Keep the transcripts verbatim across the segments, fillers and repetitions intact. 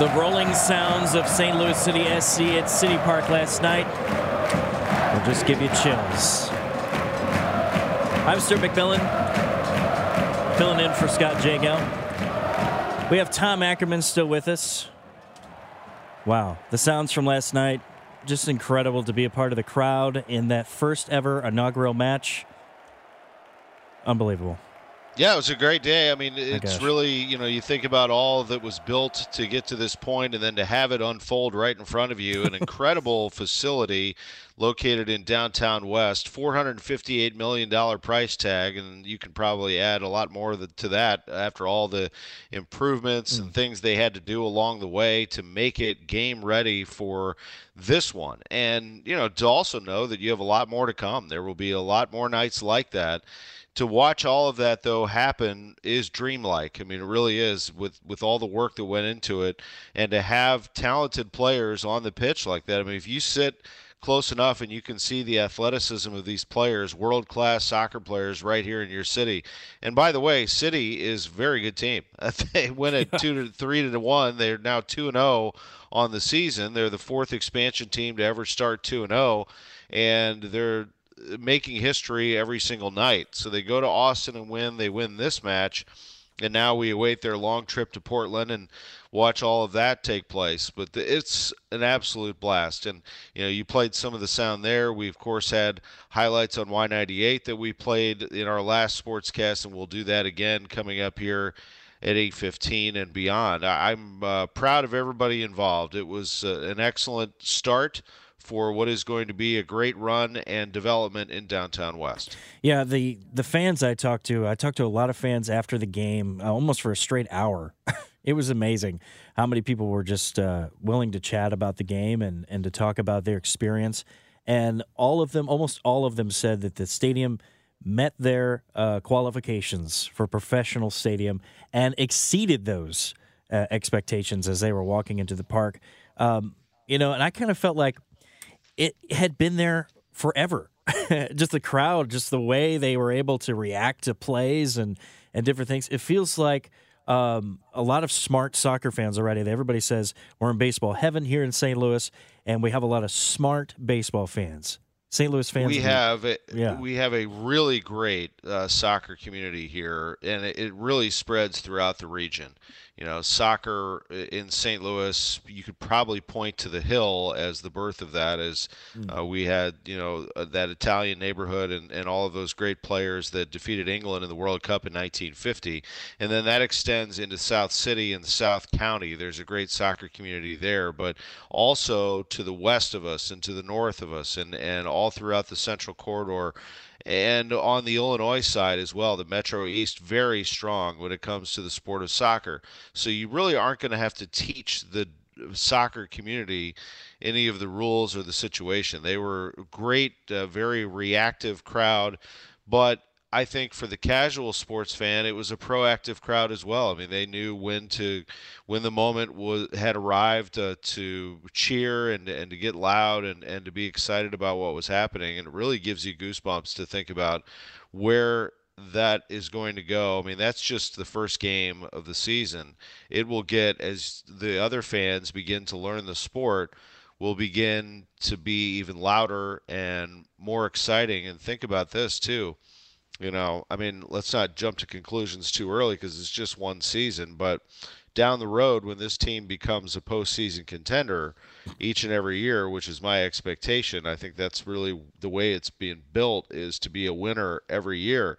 The rolling sounds of Saint Louis City S C at City Park last night will just give you chills. I'm Sir McMillan, filling in for Scott Jagel. We have Tom Ackerman still with us. Wow, the sounds from last night, just incredible to be a part of the crowd in that first ever inaugural match. Unbelievable. Yeah, it was a great day. I mean, it's really, you know, you think about all that was built to get to this point, and then to have it unfold right in front of you. An incredible facility located in downtown West, four hundred fifty-eight million dollars price tag, and you can probably add a lot more to that after all the improvements mm. and things they had to do along the way to make it game ready for this one. And, you know, to also know that you have a lot more to come. There will be a lot more nights like that. To watch all of that, though, happen is dreamlike. I mean, it really is, with, with all the work that went into it. And to have talented players on the pitch like that, I mean, if you sit close enough and you can see the athleticism of these players, world-class soccer players right here in your city. And by the way, City is a very good team. They went at two to three to one. They're now two and zero on the season. They're the fourth expansion team to ever start two and zero, and they're making history every single night. So they go to Austin and win. They win this match, and now we await their long trip to Portland and watch all of that take place. But the, it's an absolute blast. And, you know, you played some of the sound there. We, of course, had highlights on Y ninety-eight that we played in our last sportscast, and we'll do that again coming up here at eight fifteen and beyond. I, I'm uh, proud of everybody involved. It was uh, an excellent start for what is going to be a great run and development in downtown West. Yeah, the, the fans I talked to, I talked to a lot of fans after the game, uh, almost for a straight hour. It was amazing how many people were just uh, willing to chat about the game and, and to talk about their experience. And all of them, almost all of them, said that the stadium met their uh, qualifications for professional stadium and exceeded those uh, expectations as they were walking into the park. Um, you know, and I kind of felt like it had been there forever. Just the crowd, just the way they were able to react to plays and, and different things. It feels like um, a lot of smart soccer fans already. Everybody says we're in baseball heaven here in Saint Louis, and we have a lot of smart baseball fans. Saint Louis fans. We have a, yeah. we have a really great uh, soccer community here, and it, it really spreads throughout the region. You know, soccer in Saint Louis, you could probably point to the Hill as the birth of that, as mm. uh, we had, you know, uh, that Italian neighborhood and, and all of those great players that defeated England in the World Cup in nineteen fifty. And then that extends into South City and South County. There's a great soccer community there, but also to the west of us and to the north of us, and, and all all throughout the Central Corridor, and on the Illinois side as well. The Metro East, very strong when it comes to the sport of soccer. So you really aren't going to have to teach the soccer community any of the rules or the situation. They were great, uh, very reactive crowd, but I think for the casual sports fan, it was a proactive crowd as well. I mean, they knew when to, when the moment was had arrived uh, to cheer and and to get loud and, and to be excited about what was happening. And it really gives you goosebumps to think about where that is going to go. I mean, that's just the first game of the season. It will get, as the other fans begin to learn the sport, will begin to be even louder and more exciting. And think about this too. You know, I mean, let's not jump to conclusions too early because it's just one season. But down the road, when this team becomes a postseason contender each and every year, which is my expectation, I think that's really the way it's being built, is to be a winner every year.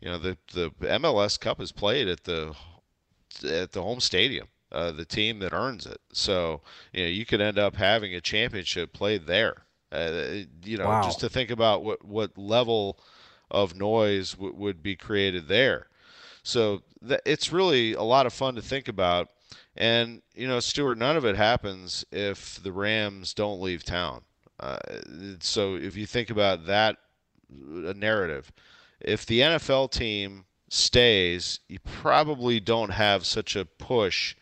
You know, the the M L S Cup is played at the at the home stadium, uh, the team that earns it. So, you know, you could end up having a championship played there. Uh, you know, wow. Just to think about what what level of noise w- would be created there. So th- it's really a lot of fun to think about. And, you know, Stuart, none of it happens if the Rams don't leave town. Uh, so if you think about that narrative, if the N F L team stays, you probably don't have such a push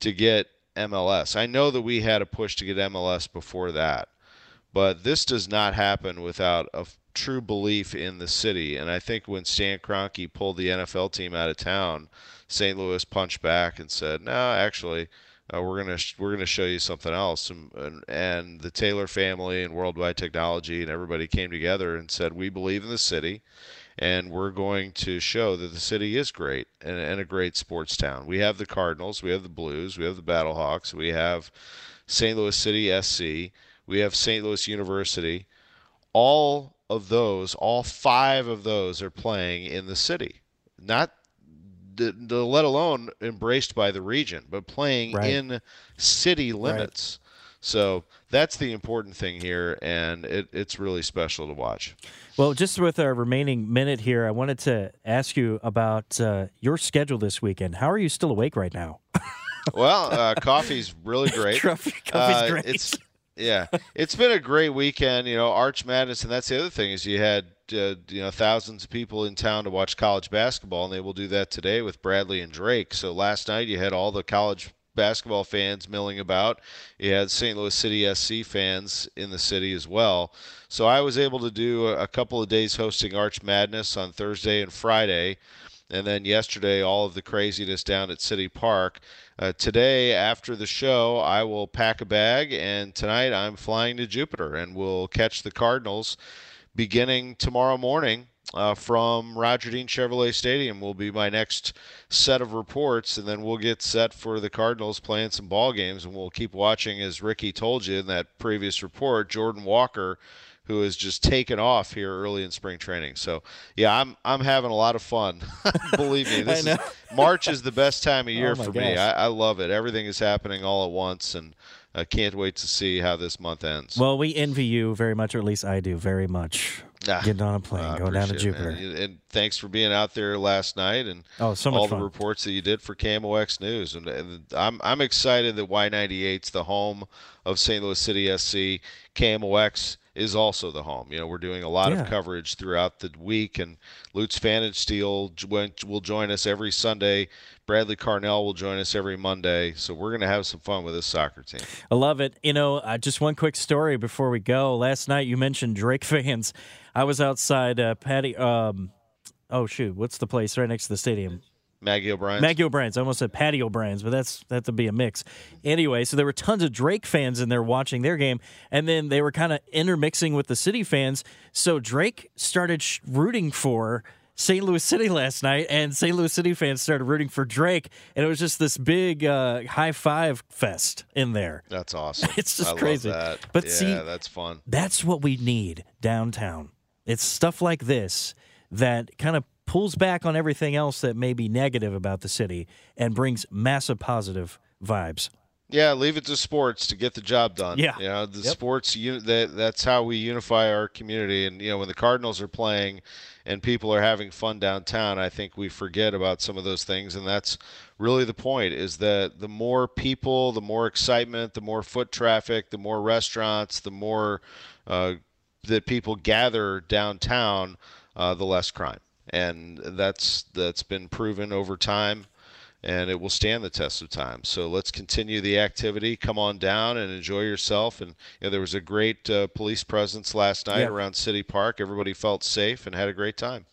to get M L S. I know that we had a push to get M L S before that, but this does not happen without a f- true belief in the city. And I think when Stan Kroenke pulled the N F L team out of town, Saint Louis punched back and said, no, actually, uh, we're going to sh- we're going to show you something else. And, and, and the Taylor family and Worldwide Technology and everybody came together and said, we believe in the city, and we're going to show that the city is great and, and a great sports town. We have the Cardinals, we have the Blues, we have the Battle Hawks, we have Saint Louis City S C, we have Saint Louis University. All of those, all five of those are playing in the city. Not the, the, let alone embraced by the region, but playing right. in city limits. Right. So that's the important thing here, and it, it's really special to watch. Well, just with our remaining minute here, I wanted to ask you about uh, your schedule this weekend. How are you still awake right now? Well, uh, coffee's really great. Coffee's uh, great. It's, yeah, it's been a great weekend. You know, Arch Madness, and that's the other thing is you had uh, you know thousands of people in town to watch college basketball, and they will do that today with Bradley and Drake. So last night you had all the college basketball fans milling about. You had Saint Louis City S C fans in the city as well. So I was able to do a couple of days hosting Arch Madness on Thursday and Friday, and then yesterday all of the craziness down at City Park. Uh, today after the show I will pack a bag, and tonight I'm flying to Jupiter, and we'll catch the Cardinals beginning tomorrow morning. Uh, from Roger Dean Chevrolet Stadium will be my next set of reports, and then we'll get set for the Cardinals playing some ball games, and we'll keep watching, as Ricky told you in that previous report, Jordan Walker, who has just taken off here early in spring training. So, yeah, I'm I'm having a lot of fun. Believe me, this is, March is the best time of year oh for gosh. me. I, I love it. Everything is happening all at once, and I can't wait to see how this month ends. Well, we envy you very much, or at least I do very much. Nah, Getting on a plane, uh, going down to Jupiter. It, and thanks for being out there last night, and oh, so all fun. the reports that you did for K M O X News. And, and I'm I'm excited that Y ninety-eight's the home of Saint Louis City S C. K M O X is also the home. You know, we're doing a lot yeah. of coverage throughout the week, and Lutz Pfannenstiel will join us every Sunday. Bradley Carnell will join us every Monday. So we're going to have some fun with this soccer team. I love it. You know, uh, just one quick story before we go. Last night you mentioned Drake fans. I was outside uh, Patty. Um, oh, shoot. What's the place right next to the stadium? Maggie O'Brien's. Maggie O'Brien's. I almost said Patty O'Brien's, but that's that'd be a mix. Anyway, so there were tons of Drake fans in there watching their game, and then they were kind of intermixing with the city fans. So Drake started sh- rooting for Saint Louis City last night, and Saint Louis City fans started rooting for Drake, and it was just this big uh, high five fest in there. That's awesome. It's just I crazy. Love that. But yeah, see, that's fun. That's what we need downtown. It's stuff like this that kind of pulls back on everything else that may be negative about the city and brings massive positive vibes. Yeah, leave it to sports to get the job done. Yeah. You know, the yep. sports, you, that, that's how we unify our community. And, you know, when the Cardinals are playing and people are having fun downtown, I think we forget about some of those things. And that's really the point, is that the more people, the more excitement, the more foot traffic, the more restaurants, the more uh, that people gather downtown, uh, the less crime. And that's that's been proven over time, and it will stand the test of time. So let's continue the activity. Come on down and enjoy yourself. And you know, there was a great uh, police presence last night yeah. around City Park. Everybody felt safe and had a great time.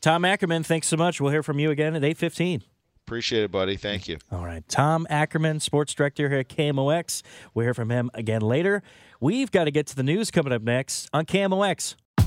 Tom Ackerman, thanks so much. We'll hear from you again at eight fifteen. Appreciate it, buddy. Thank you. All right. Tom Ackerman, sports director here at K M O X. We'll hear from him again later. We've got to get to the news coming up next on K M O X.